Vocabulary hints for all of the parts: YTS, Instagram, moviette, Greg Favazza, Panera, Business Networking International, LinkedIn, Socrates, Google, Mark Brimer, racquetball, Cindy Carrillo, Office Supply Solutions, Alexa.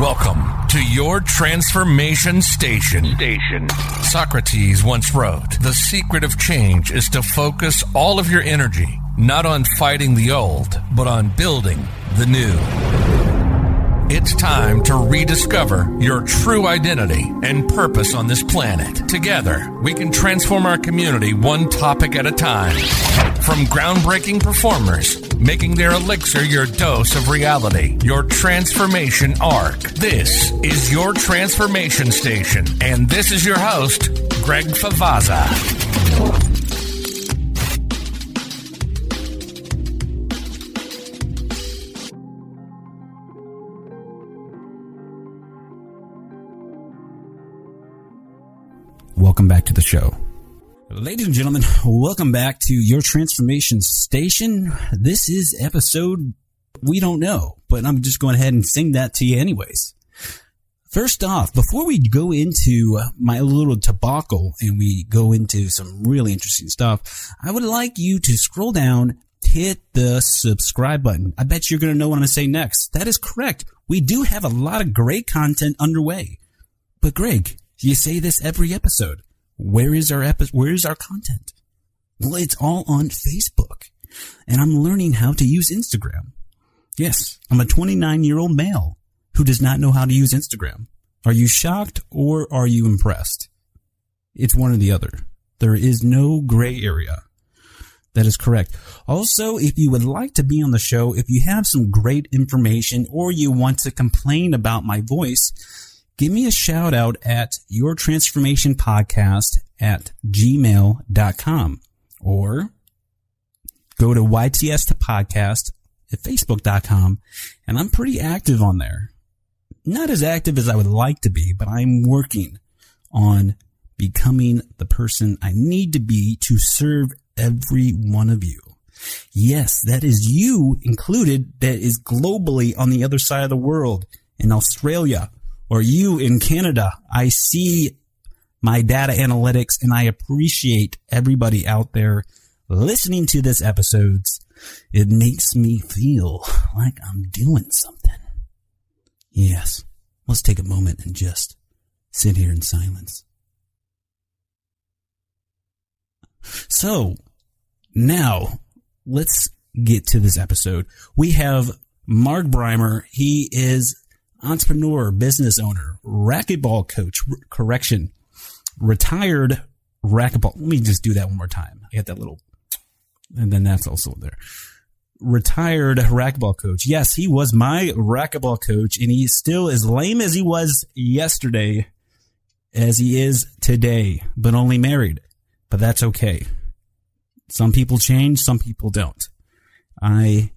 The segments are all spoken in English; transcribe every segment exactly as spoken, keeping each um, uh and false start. Welcome to your transformation station. Station. Socrates once wrote, "The secret of change is to focus all of your energy, not on fighting the old, but on building the new." It's time to rediscover your true identity and purpose on this planet. Together, we can transform our community one topic at a time. From groundbreaking performers, making their elixir your dose of reality, your transformation arc. This is your transformation station, and this is your host, Greg Favazza. Welcome back to the show. Ladies and gentlemen, welcome back to Your Transformation Station. This is episode we don't know, but I'm just going ahead and sing that to you anyways. First off, before we go into my little debacle and we go into some really interesting stuff, I would like you to scroll down, hit the subscribe button. I bet you're going to know what I'm going to say next. That is correct. We do have a lot of great content underway. But Greg, you say this every episode. Where is our epi- Where is our content? Well, it's all on Facebook, and I'm learning how to use Instagram. Yes, I'm a twenty-nine-year-old male who does not know how to use Instagram. Are you shocked or are you impressed? It's one or the other. There is no gray area. That is correct. Also, if you would like to be on the show, if you have some great information or you want to complain about my voice, give me a shout out at yourtransformationpodcast at gmail dot com or go to Y T S to podcast at facebook dot com. And I'm pretty active on there. Not as active as I would like to be, but I'm working on becoming the person I need to be to serve every one of you. Yes, that is you included, that is globally on the other side of the world in Australia. Or you in Canada. I see my data analytics and I appreciate everybody out there listening to this episode. It makes me feel like I'm doing something. Yes. Let's take a moment and just sit here in silence. So now let's get to this episode. We have Mark Brimer. He is entrepreneur, business owner, racquetball coach, r- correction, retired racquetball. Let me just do that one more time. I got that little, and then that's also there. Retired racquetball coach. Yes, he was my racquetball coach, and he still is lame as he was yesterday as he is today, but only married. But that's okay. Some people change, some people don't. I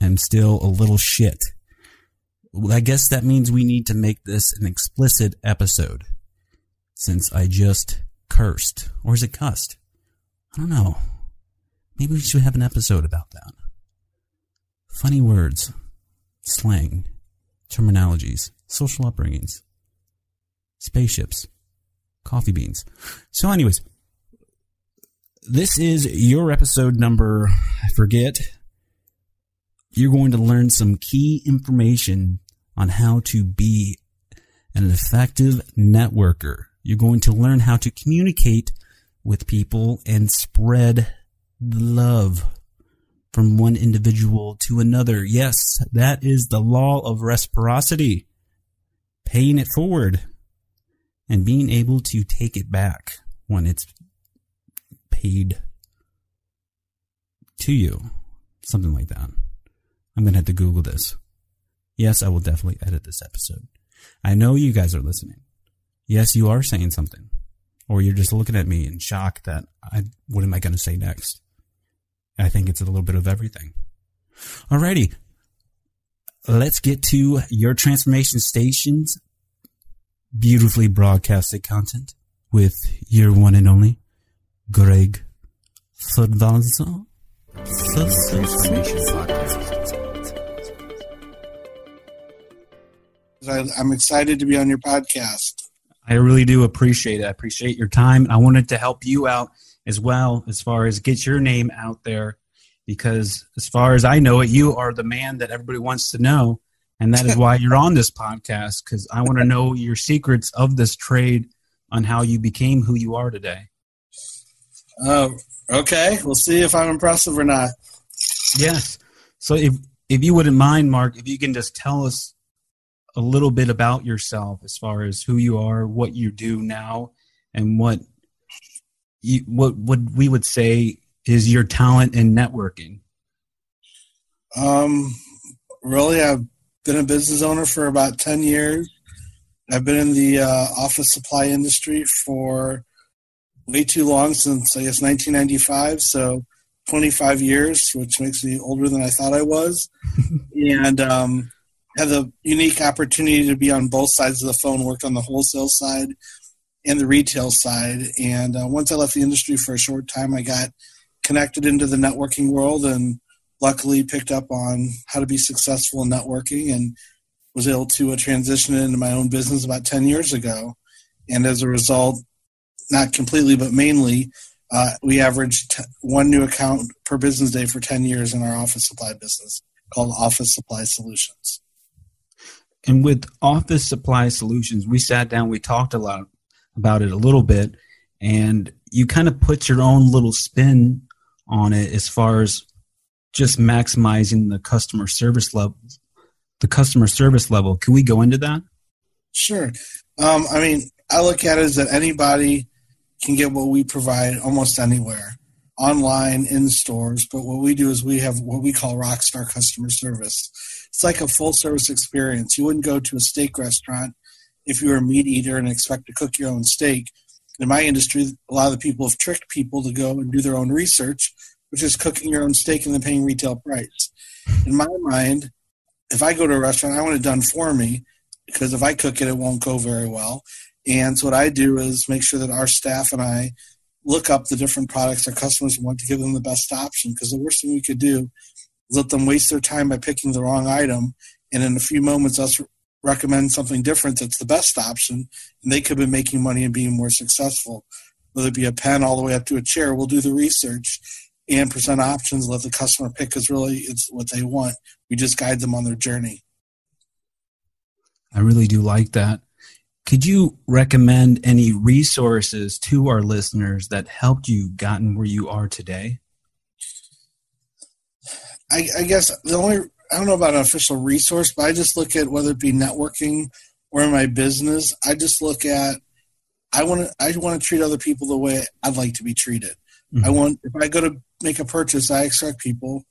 am still a little shit. I guess that means we need to make this an explicit episode since I just cursed. Or is it cussed? I don't know. Maybe we should have an episode about that. Funny words, slang, terminologies, social upbringings, spaceships, coffee beans. So anyways, this is your episode number, I forget. You're going to learn some key information on how to be an effective networker. You're going to learn how to communicate with people and spread the love from one individual to another. Yes, that is the law of reciprocity, paying it forward and being able to take it back when it's paid to you, something like that. I'm going to have to Google this. Yes, I will definitely edit this episode. I know you guys are listening. Yes, you are saying something. Or you're just looking at me in shock that I, what am I going to say next? I think it's a little bit of everything. Alrighty. Let's get to Your Transformation Station's beautifully broadcasted content with your one and only Greg Favazza. Transformation Podcast. I'm excited to be on your podcast. I really do appreciate it. I appreciate your time. I wanted to help you out as well as far as get your name out there because as far as I know it, you are the man that everybody wants to know And that is why you're on this podcast, because I want to know your secrets of this trade on how you became who you are today. Oh, okay. We'll see if I'm impressive or not. Yes. So if, if you wouldn't mind, Mark, if you can just tell us a little bit about yourself as far as who you are, what you do now, and what you, what, what we would say is your talent in networking. Um, really, I've been a business owner for about ten years. I've been in the uh, office supply industry for way too long, since I guess nineteen ninety-five, so twenty-five years, which makes me older than I thought I was. And um, had the unique opportunity to be on both sides of the phone, worked on the wholesale side and the retail side. And uh, once I left the industry for a short time, I got connected into the networking world and luckily picked up on how to be successful in networking, and was able to uh, transition into my own business about ten years ago. And as a result, not completely, but mainly, uh, we averaged t- one new account per business day for ten years in our office supply business, called Office Supply Solutions. And with Office Supply Solutions, we sat down, we talked a lot about it a little bit, and you kind of put your own little spin on it as far as just maximizing the customer service level. The customer service level. Can we go into that? Sure. Um, I mean, I look at it as that anybody can get what we provide almost anywhere, online, in stores. But what we do is we have what we call rockstar customer service. It's like a full service experience. You wouldn't go to a steak restaurant if you were a meat eater and expect to cook your own steak. In my industry, a lot of the people have tricked people to go and do their own research, which is cooking your own steak and then paying retail price. In my mind, if I go to a restaurant, I want it done for me, because if I cook it, it won't go very well. And so what I do is make sure that our staff and I look up the different products our customers want, to give them the best option, because the worst thing we could do is let them waste their time by picking the wrong item, and in a few moments us recommend something different that's the best option, and they could be making money and being more successful. Whether it be a pen all the way up to a chair, we'll do the research and present options, let the customer pick, because really it's what they want. We just guide them on their journey. I really do like that. Could you recommend any resources to our listeners that helped you gotten where you are today? I, I guess the only, I don't know about an official resource, but I just look at whether it be networking or in my business. I just look at, I want to, I want to treat other people the way I'd like to be treated. Mm-hmm. I want, if I go to make a purchase, I expect people,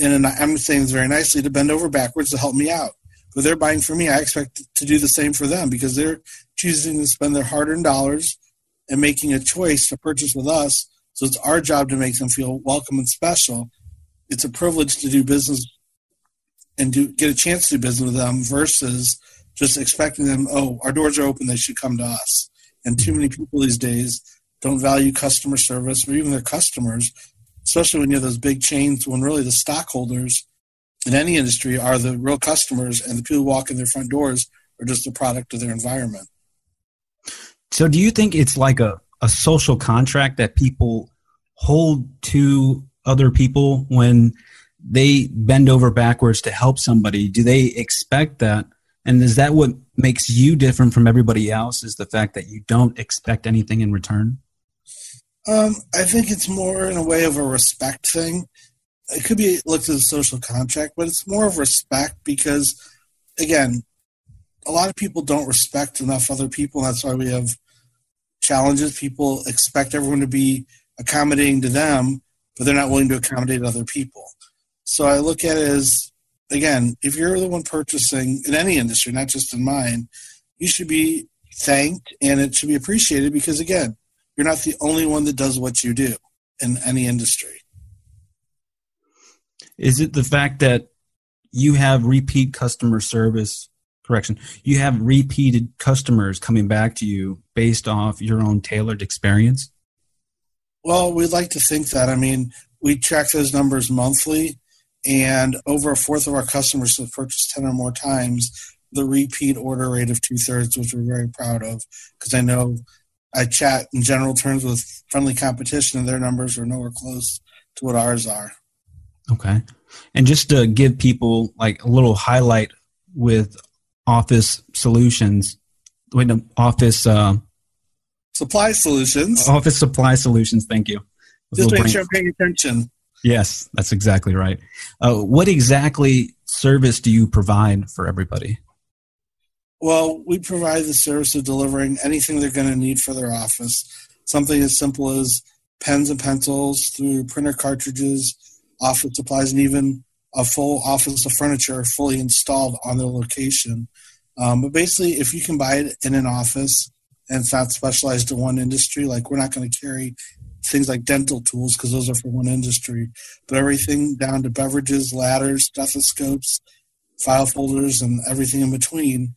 and I'm saying this very nicely, to bend over backwards to help me out. But they're buying for me, I expect to do the same for them, because they're choosing to spend their hard-earned dollars and making a choice to purchase with us. So it's our job to make them feel welcome and special. It's a privilege to do business and do get a chance to do business with them, versus just expecting them, oh, our doors are open, they should come to us. And too many people these days don't value customer service or even their customers, especially when you have those big chains, when really the stockholders in any industry are the real customers, and the people who walk in their front doors are just a product of their environment. So do you think it's like a, a social contract that people hold to other people when they bend over backwards to help somebody? Do they expect that? And is that what makes you different from everybody else, is the fact that you don't expect anything in return? Um, I think it's more in a way of a respect thing. It could be looked at as a social contract, but it's more of respect, because, again, a lot of people don't respect enough other people. That's why we have challenges. People expect everyone to be accommodating to them, but they're not willing to accommodate other people. So I look at it as, again, if you're the one purchasing in any industry, not just in mine, you should be thanked and it should be appreciated, because, again, you're not the only one that does what you do in any industry. Is it the fact that you have repeat customer service, correction, you have repeated customers coming back to you based off your own tailored experience? Well, we'd like to think that. I mean, we track those numbers monthly, and over a fourth of our customers have purchased ten or more times, the repeat order rate of two-thirds, which we're very proud of, because I know I chat in general terms with friendly competition, and their numbers are nowhere close to what ours are. Okay. And just to give people like a little highlight with Office Solutions. Wait, no, Office uh, Supply Solutions. Office Supply Solutions. Thank you. Just make sure I'm paying attention. Yes, that's exactly right. Uh, what exactly service do you provide for everybody? Well, we provide the service of delivering anything they're going to need for their office. Something as simple as pens and pencils through printer cartridges, office supplies, and even a full office of furniture fully installed on their location. Um, but basically, if you can buy it in an office and it's not specialized to one industry, like we're not going to carry things like dental tools because those are for one industry, but everything down to beverages, ladders, stethoscopes, file folders, and everything in between,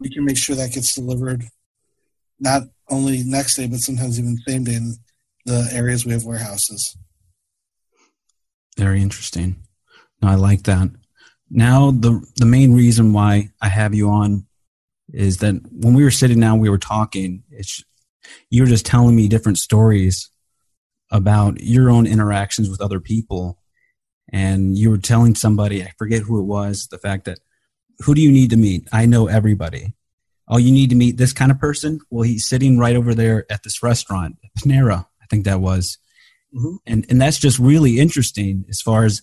we can make sure that gets delivered not only next day, but sometimes even same day in the areas we have warehouses. Very interesting. No, I like that. Now, the the main reason why I have you on is that when we were sitting down, we were talking, it's, you were just telling me different stories about your own interactions with other people. And you were telling somebody, I forget who it was, the fact that, who do you need to meet? I know everybody. Oh, you need to meet this kind of person? Well, he's sitting right over there at this restaurant, Panera, I think that was. Mm-hmm. And and that's just really interesting as far as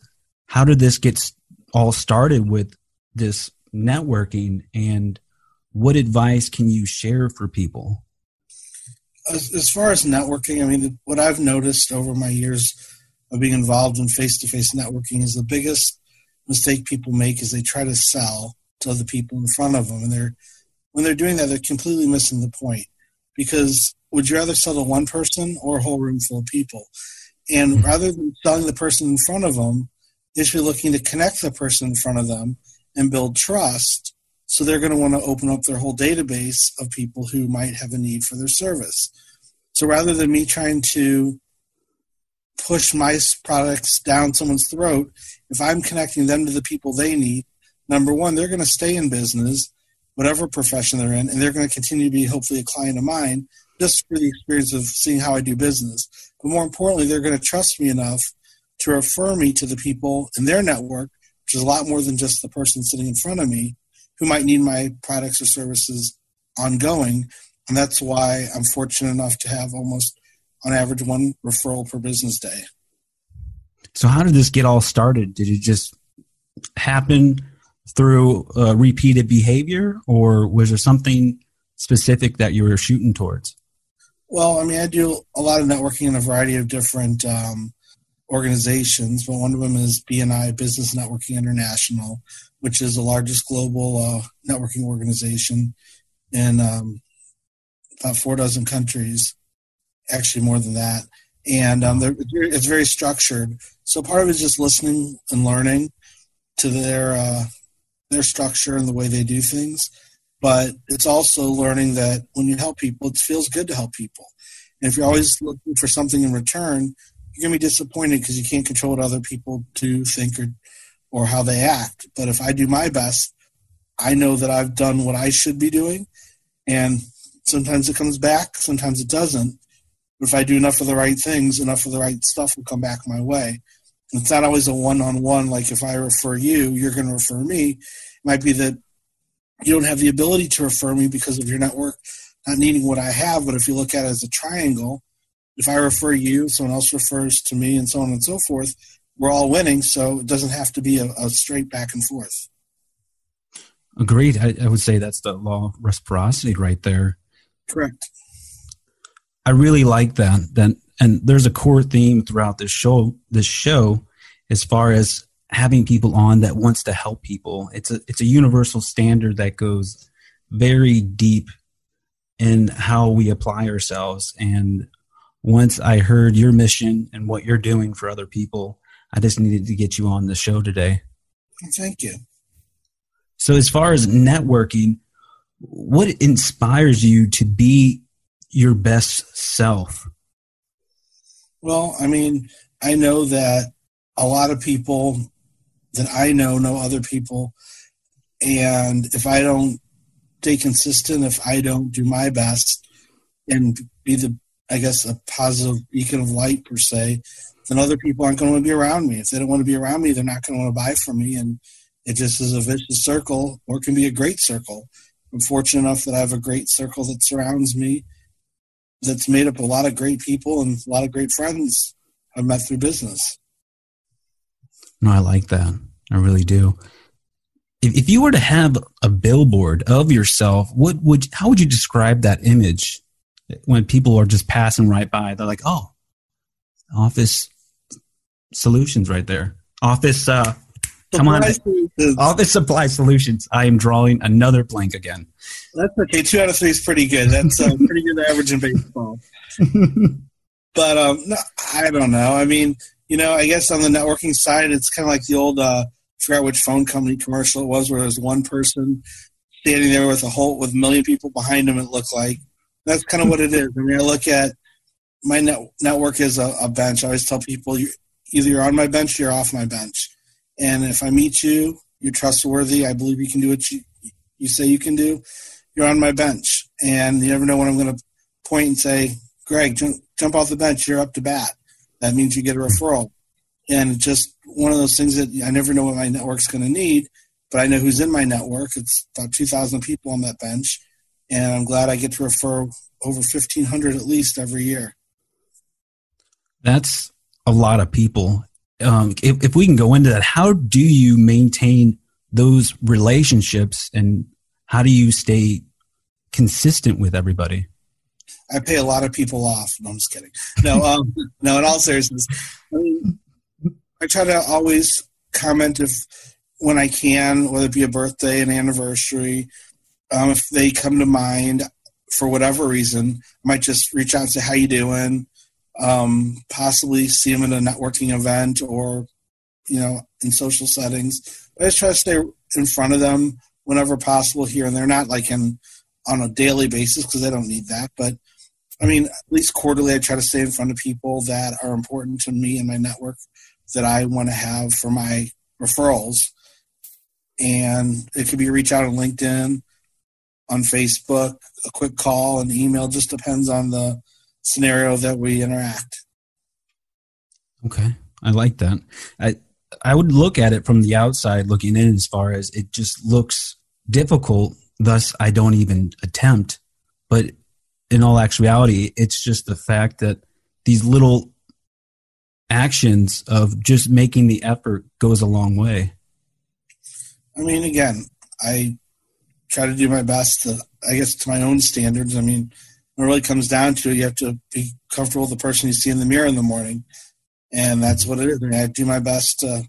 how did this get all started with this networking, and what advice can you share for people? As, as far as networking, I mean, what I've noticed over my years of being involved in face-to-face networking is the biggest mistake people make is they try to sell to other people in front of them. And they're when they're doing that, they're completely missing the point, because would you rather sell to one person or a whole room full of people? And mm-hmm. rather than selling the person in front of them, they should be looking to connect the person in front of them and build trust. So they're going to want to open up their whole database of people who might have a need for their service. So rather than me trying to push my products down someone's throat, if I'm connecting them to the people they need, number one, they're going to stay in business, whatever profession they're in, and they're going to continue to be hopefully a client of mine just for the experience of seeing how I do business. But more importantly, they're going to trust me enough to refer me to the people in their network, which is a lot more than just the person sitting in front of me, who might need my products or services ongoing. And that's why I'm fortunate enough to have almost, on average, one referral per business day. So how did this get all started? Did it just happen through uh, repeated behavior, or was there something specific that you were shooting towards? Well, I mean, I do a lot of networking in a variety of different um, organizations, but one of them is B N I, Business Networking International, which is the largest global uh, networking organization in um, about four dozen countries, actually more than that. And um, it's very structured. So part of it is just listening and learning to their uh, their structure and the way they do things. But it's also learning that when you help people, it feels good to help people. And if you're always looking for something in return, you're going to be disappointed because you can't control what other people do, think, or or how they act. But if I do my best, I know that I've done what I should be doing. And sometimes it comes back, sometimes it doesn't. But if I do enough of the right things, enough of the right stuff will come back my way. And it's not always a one-on-one, like if I refer you, you're going to refer me. It might be that you don't have the ability to refer me because of your network not needing what I have. But if you look at it as a triangle, if I refer you, someone else refers to me, and so on and so forth, we're all winning, so it doesn't have to be a, a straight back and forth. Agreed. I, I would say that's the law of reciprocity right there. Correct. I really like that. That, and there's a core theme throughout this show, this show, as far as having people on that wants to help people. It's a, it's a universal standard that goes very deep in how we apply ourselves. And once I heard your mission and what you're doing for other people, I just needed to get you on the show today. Thank you. So as far as networking, what inspires you to be your best self? Well, I mean, I know that a lot of people that I know know other people. And if I don't stay consistent, if I don't do my best and be the, I guess, a positive beacon of light per se, then other people aren't going to want to be around me. If they don't want to be around me, they're not going to want to buy from me. And It just is a vicious circle, or it can be a great circle. I'm fortunate enough that I have a great circle that surrounds me, that's made up a lot of great people and a lot of great friends I've met through business. No, I like that. I really do. If, if you were to have a billboard of yourself, what would how would you describe that image when people are just passing right by? They're like, oh, Office Solutions right there. Office, uh, come on. Office Supply Solutions. I am drawing another blank again. That's okay. Two out of three is pretty good. That's a pretty good average in baseball. But um, no, I don't know. I mean, you know, I guess on the networking side, it's kind of like the old, uh, I forgot which phone company commercial it was, where there was one person standing there with a whole, with a million people behind him, it looked like. That's kind of what it is. I mean, I look at my net, network as a, a bench. I always tell people, you either you're on my bench or you're off my bench. And if I meet you, you're trustworthy. I believe you can do what you, you say you can do. You're on my bench. And you never know when I'm going to point and say, Greg, jump, jump off the bench. You're up to bat. That means you get a referral. And it's just one of those things that I never know what my network's going to need, but I know who's in my network. It's about two thousand people on that bench. And I'm glad I get to refer over fifteen hundred at least every year. That's a lot of people. Um, if, if we can go into that, how do you maintain those relationships and how do you stay consistent with everybody? I pay a lot of people off. No, I'm just kidding. No, um, no, in all seriousness, I mean, I try to always comment if when I can, whether it be a birthday, an anniversary, um, if they come to mind for whatever reason, I might just reach out and say, how you doing? Um, possibly see them at a networking event or, you know, in social settings. But I just try to stay in front of them whenever possible here and there. Not like in, on a daily basis because I don't need that. But, I mean, at least quarterly I try to stay in front of people that are important to me and my network that I want to have for my referrals. And it could be a reach out on LinkedIn, on Facebook, a quick call, an email. Just depends on the scenario that we interact. Okay. I like that. I I would look at it from the outside looking in as far as it just looks difficult, thus I don't even attempt. But in all actuality, it's just the fact that these little actions of just making the effort goes a long way. I mean, again, I try to do my best to, I guess, to my own standards. I mean, it really comes down to you have to be comfortable with the person you see in the mirror in the morning. And that's what it is. I mean, I do my best to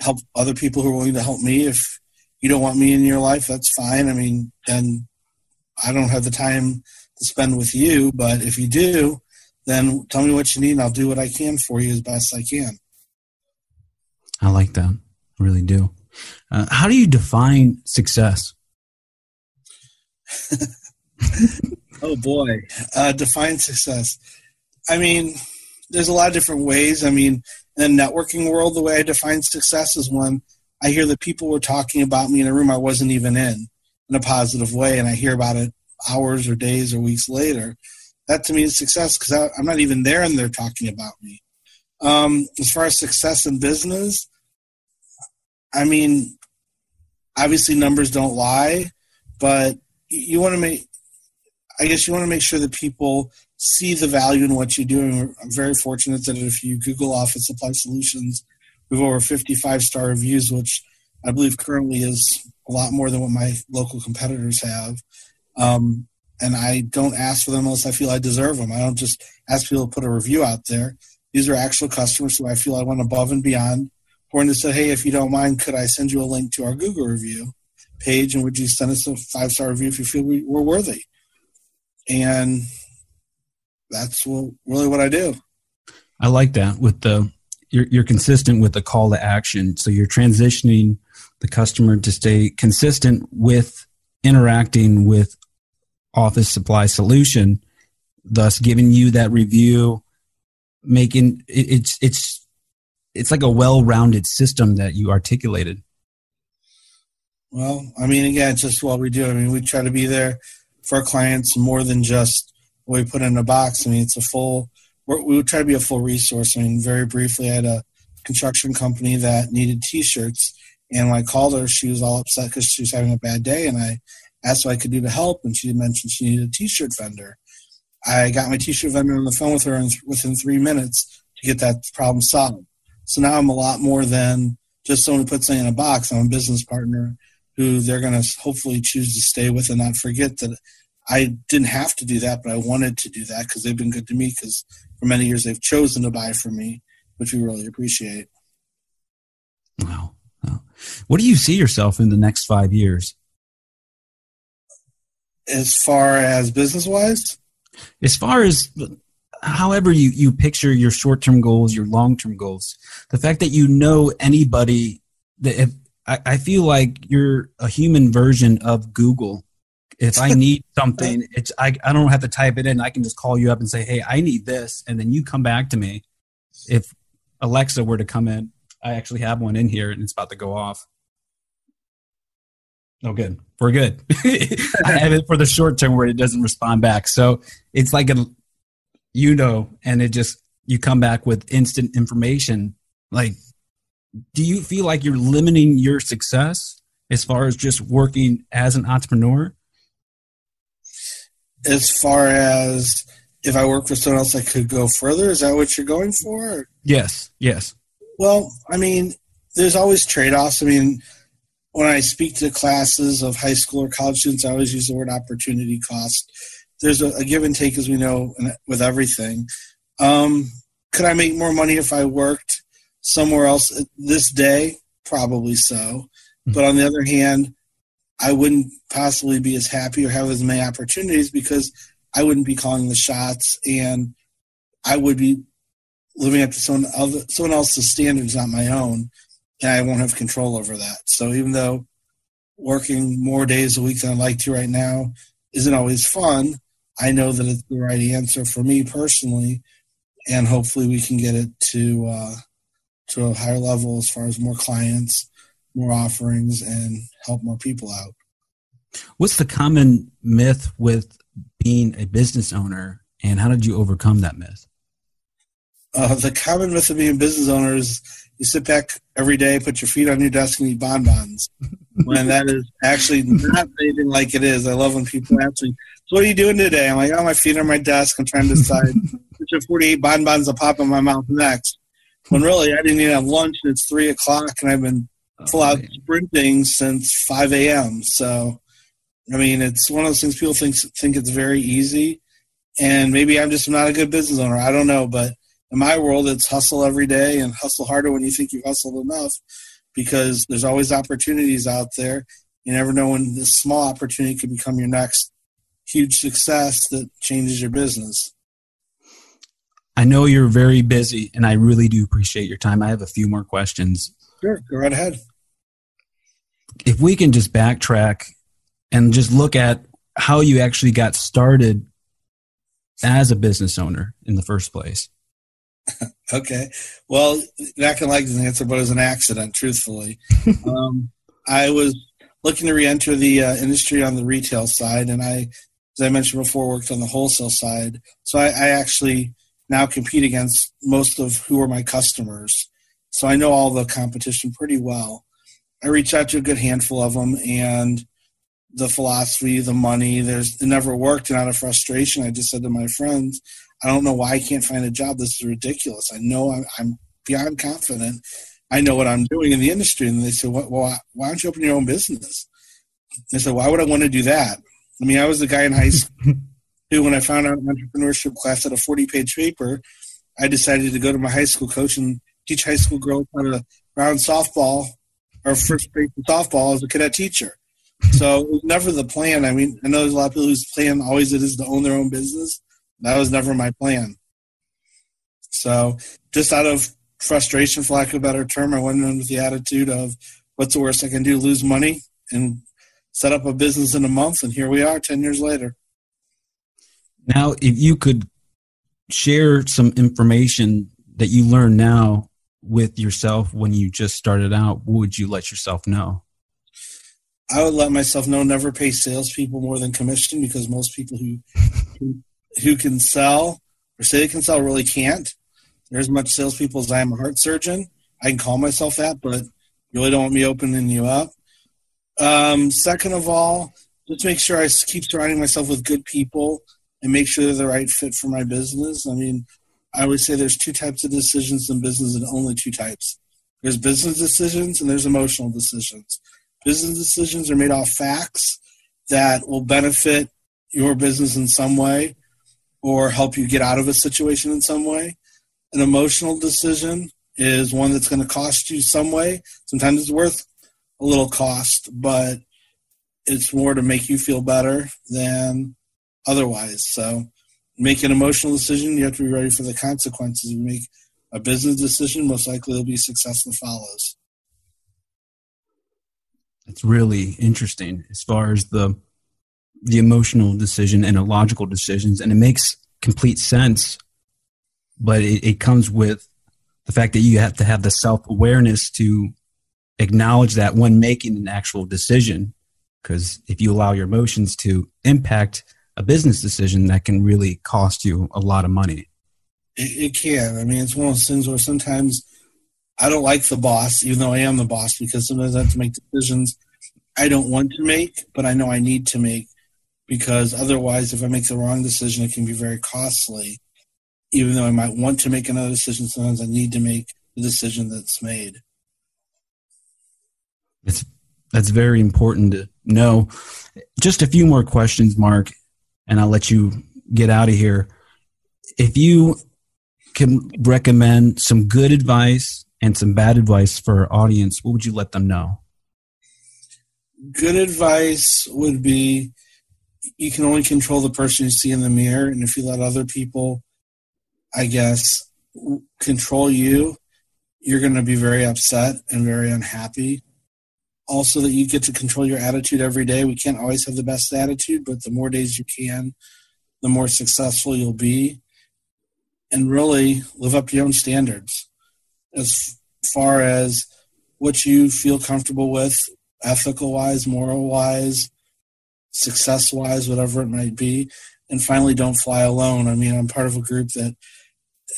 help other people who are willing to help me. If you don't want me in your life, that's fine. I mean, then I don't have the time to spend with you. But if you do, then tell me what you need and I'll do what I can for you as best I can. I like that. I really do. Uh, how do you define success? Oh, boy. Uh, define success. I mean, there's a lot of different ways. I mean, in the networking world, the way I define success is when I hear that people were talking about me in a room I wasn't even in, in a positive way, and I hear about it hours or days or weeks later. That, to me, is success because I'm not even there and they're talking about me. Um, as far as success in business, I mean, obviously numbers don't lie, but you want to make – I guess you want to make sure that people see the value in what you do. And I'm very fortunate that if you Google Office Supply Solutions, we have over fifty-five star reviews, which I believe currently is a lot more than what my local competitors have. Um, and I don't ask for them unless I feel I deserve them. I don't just ask people to put a review out there. These are actual customers, so I feel I went above and beyond. Or to say, hey, if you don't mind, could I send you a link to our Google review page? And would you send us a five-star review if you feel we, we're worthy? And that's what, really what I do. I like that. With the you're, you're consistent with the call to action. So you're transitioning the customer to stay consistent with interacting with Office Supply Solution, thus giving you that review, making it, it's it's it's like a well-rounded system that you articulated. Well, I mean, again, it's just what we do. I mean, we try to be there for our clients more than just what we put in a box. I mean, it's a full, we're, we would try to be a full resource. I mean, very briefly, I had a construction company that needed t-shirts And when I called her, she was all upset because she was having a bad day. And I asked what I could do to help. And she mentioned she needed a T-shirt vendor. I got my T-shirt vendor on the phone with her and within three minutes to get that problem solved. So now I'm a lot more than just someone who puts something in a box. I'm a business partner who they're going to hopefully choose to stay with and not forget that I didn't have to do that, but I wanted to do that because they've been good to me, because for many years they've chosen to buy from me, which we really appreciate. Wow. Wow. What do you see yourself in the next five years? As far as business-wise? As far as however you, you picture your short-term goals, your long-term goals, the fact that you know anybody that if, I, I feel like you're a human version of Google. If I need something, it's I, I don't have to type it in. I can just call you up and say, hey, I need this. And then you come back to me. If Alexa were to come in, I actually have one in here and it's about to go off. Oh, good. We're good. I have it for the short term where it doesn't respond back. So it's like, a, you know, and it just, you come back with instant information. Like, do you feel like you're limiting your success as far as just working as an entrepreneur? As far as if I work for someone else, I could go further. Is that what you're going for? Yes. Yes. Well, I mean, there's always trade-offs. I mean, when I speak to classes of high school or college students, I always use the word opportunity cost. There's a, a give and take, as we know, with everything. Um, could I make more money if I worked somewhere else this day? Probably so. Mm-hmm. But on the other hand, I wouldn't possibly be as happy or have as many opportunities because I wouldn't be calling the shots, and I would be living up to someone, other, someone else's standards, not my own, and I won't have control over that. So even though working more days a week than I'd like to right now isn't always fun, I know that it's the right answer for me personally, and hopefully we can get it to uh, to a higher level as far as more clients, more offerings, and help more people out. What's the common myth with being a business owner, and how did you overcome that myth? Uh, the common myth of being a business owner is you sit back every day, put your feet on your desk, and eat bonbons, when that is actually not anything like it is. I love when people actually, so what are you doing today? I'm like, oh, my feet are on my desk. I'm trying to decide which of forty-eight bonbons will pop in my mouth next, when really I didn't even have lunch, and it's three o'clock, and I've been full out sprinting since five a.m. So, I mean, it's one of those things people think think it's very easy, and maybe I'm just not a good business owner. I don't know, but in my world, it's hustle every day and hustle harder when you think you've hustled enough, because there's always opportunities out there. You never know when this small opportunity could become your next huge success that changes your business. I know you're very busy, and I really do appreciate your time. I have a few more questions. Sure, go right ahead. If we can just backtrack and just look at how you actually got started as a business owner in the first place. Okay. Well, not going to like this answer, but it was an accident, truthfully. um, I was looking to re-enter the uh, industry on the retail side, and I, as I mentioned before, worked on the wholesale side. So I, I actually now compete against most of who are my customers. So I know all the competition pretty well. I reached out to a good handful of them, and the philosophy, the money, there's it never worked. And out of frustration, I just said to my friends, I don't know why I can't find a job. This is ridiculous. I know I'm, I'm beyond confident. I know what I'm doing in the industry. And they said, well, why, why don't you open your own business? They said, why would I want to do that? I mean, I was the guy in high school who, when I found out an entrepreneurship class at a forty-page paper, I decided to go to my high school coach and teach high school girls how to round softball or first grade softball as a cadet teacher. So it was never the plan. I mean, I know there's a lot of people whose plan always it is to own their own business. That was never my plan. So just out of frustration, for lack of a better term, I went in with the attitude of what's the worst I can do, lose money, and set up a business in a month. And here we are ten years later. Now, if you could share some information that you learn now with yourself when you just started out, what would you let yourself know? I would let myself know never pay salespeople more than commission, because most people who who can sell or say they can sell really can't. There's as much salespeople as I am a heart surgeon. I can call myself that, but You really don't want me opening you up. Um, second of all, just make sure I keep surrounding myself with good people and make sure they're the right fit for my business. I mean, I would say there's two types of decisions in business, and only two types. There's business decisions and there's emotional decisions. Business decisions are made off facts that will benefit your business in some way or help you get out of a situation in some way. An emotional decision is one that's going to cost you some way. Sometimes it's worth a little cost, but it's more to make you feel better than otherwise. So make an emotional decision. You have to be ready for the consequences. You make a business decision, most likely there'll be success that follows. That's really interesting as far as the the emotional decision and the logical decisions. And it makes complete sense, but it, it comes with the fact that you have to have the self-awareness to acknowledge that when making an actual decision, because if you allow your emotions to impact a business decision, that can really cost you a lot of money. It, it can. I mean, it's one of those things where sometimes I don't like the boss, even though I am the boss, because sometimes I have to make decisions I don't want to make, but I know I need to make, because otherwise if I make the wrong decision, it can be very costly. Even though I might want to make another decision, sometimes I need to make the decision that's made. It's, that's very important to know. Just a few more questions, Mark, and I'll let you get out of here. If you can recommend some good advice and some bad advice for our audience, what would you let them know? Good advice would be you can only control the person you see in the mirror, and if you let other people, I guess, control you, you're going to be very upset and very unhappy. Also, that you get to control your attitude every day. We can't always have the best attitude, but the more days you can, the more successful you'll be. And really live up to your own standards as far as what you feel comfortable with, ethical-wise, moral-wise, success-wise, whatever it might be. And finally, don't fly alone. I mean, I'm part of a group that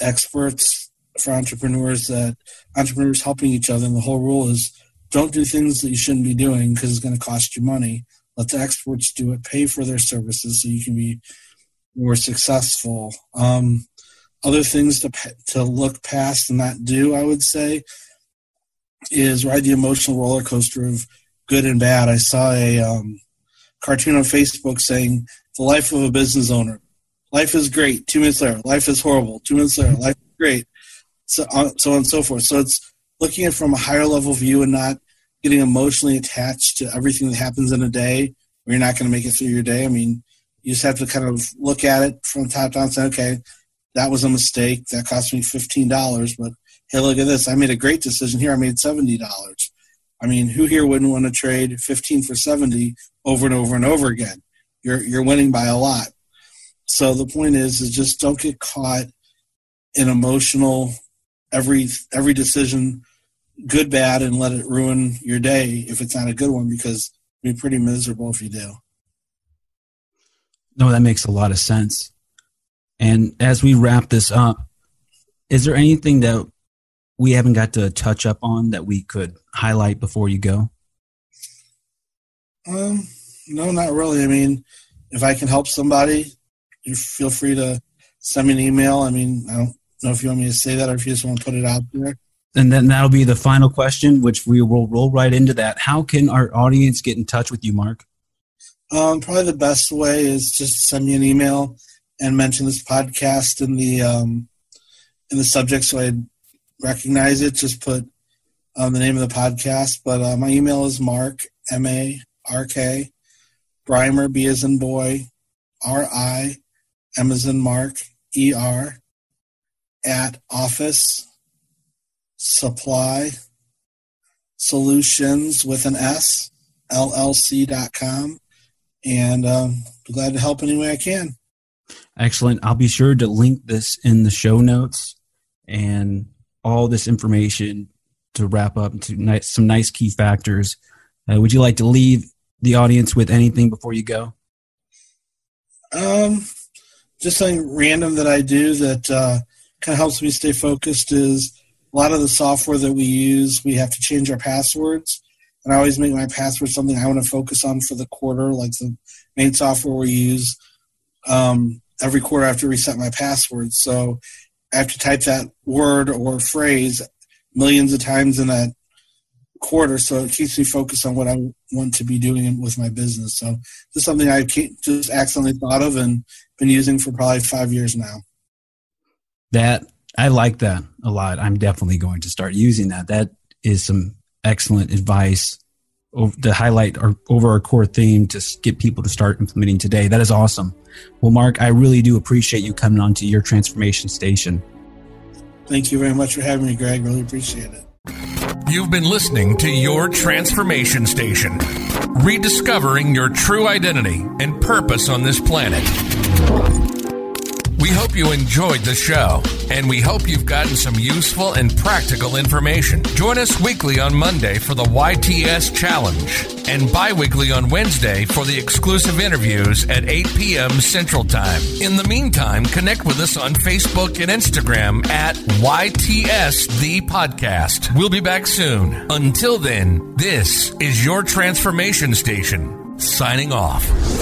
experts for entrepreneurs, that entrepreneurs helping each other, and the whole rule is don't do things that you shouldn't be doing because it's going to cost you money. Let the experts do it. Pay for their services so you can be more successful. Um, other things to to look past and not do, I would say, is ride the emotional roller coaster of good and bad. I saw a um, cartoon on Facebook saying the life of a business owner. Life is great. Two minutes later, life is horrible. Two minutes later, life is great. So on, so on and so forth. So it's looking at it from a higher level view and not getting emotionally attached to everything that happens in a day, or you're not going to make it through your day. I mean, you just have to kind of look at it from top down and say, okay, that was a mistake. That cost me fifteen dollars, but hey, look at this. I made a great decision here. I made seventy dollars. I mean, who here wouldn't want to trade fifteen for seventy over and over and over again? You're you're winning by a lot. So the point is, is just don't get caught in emotional every every decision, good, bad, and let it ruin your day if it's not a good one, because it'll be pretty miserable if you do. No, that makes a lot of sense. And as we wrap this up, is there anything that we haven't got to touch up on that we could highlight before you go? Um, no, not really. I mean, if I can help somebody, you feel free to send me an email. I mean, I don't know if you want me to say that or if you just want to put it out there. And then that'll be the final question, which we will roll right into that. How can our audience get in touch with you, Mark? Um, probably the best way is just send me an email and mention this podcast in the um, in the subject, so I recognize it. Just put um, the name of the podcast. But uh, my email is Mark, M A R K, Brimer, B as in boy, R I, M as in Mark, E R, at Office Supply Solutions with an S, L L C dot com. And um, I'm glad to help any way I can. Excellent. I'll be sure to link this in the show notes and all this information to wrap up to nice, some nice key factors. Uh, would you like to leave the audience with anything before you go? Um, just something random that I do that uh, kind of helps me stay focused is a lot of the software that we use, we have to change our passwords. And I always make my password something I want to focus on for the quarter, like the main software we use. Um, every quarter I have to reset my password. So I have to type that word or phrase millions of times in that quarter, so it keeps me focused on what I want to be doing with my business. So this is something I just accidentally thought of and been using for probably five years now. That, I like that a lot. I'm definitely going to start using that. That is some excellent advice to highlight our, over our core theme to get people to start implementing today. That is awesome. Well, Mark, I really do appreciate you coming on to Your Transformation Station. Thank you very much for having me, Greg. Really appreciate it. You've been listening to Your Transformation Station, rediscovering your true identity and purpose on this planet. We hope you enjoyed the show, and we hope you've gotten some useful and practical information. Join us weekly on Monday for the Y T S Challenge, and bi-weekly on Wednesday for the exclusive interviews at eight p.m. Central Time. In the meantime, connect with us on Facebook and Instagram at Y T S The Podcast. We'll be back soon. Until then, this is Your Transformation Station, signing off.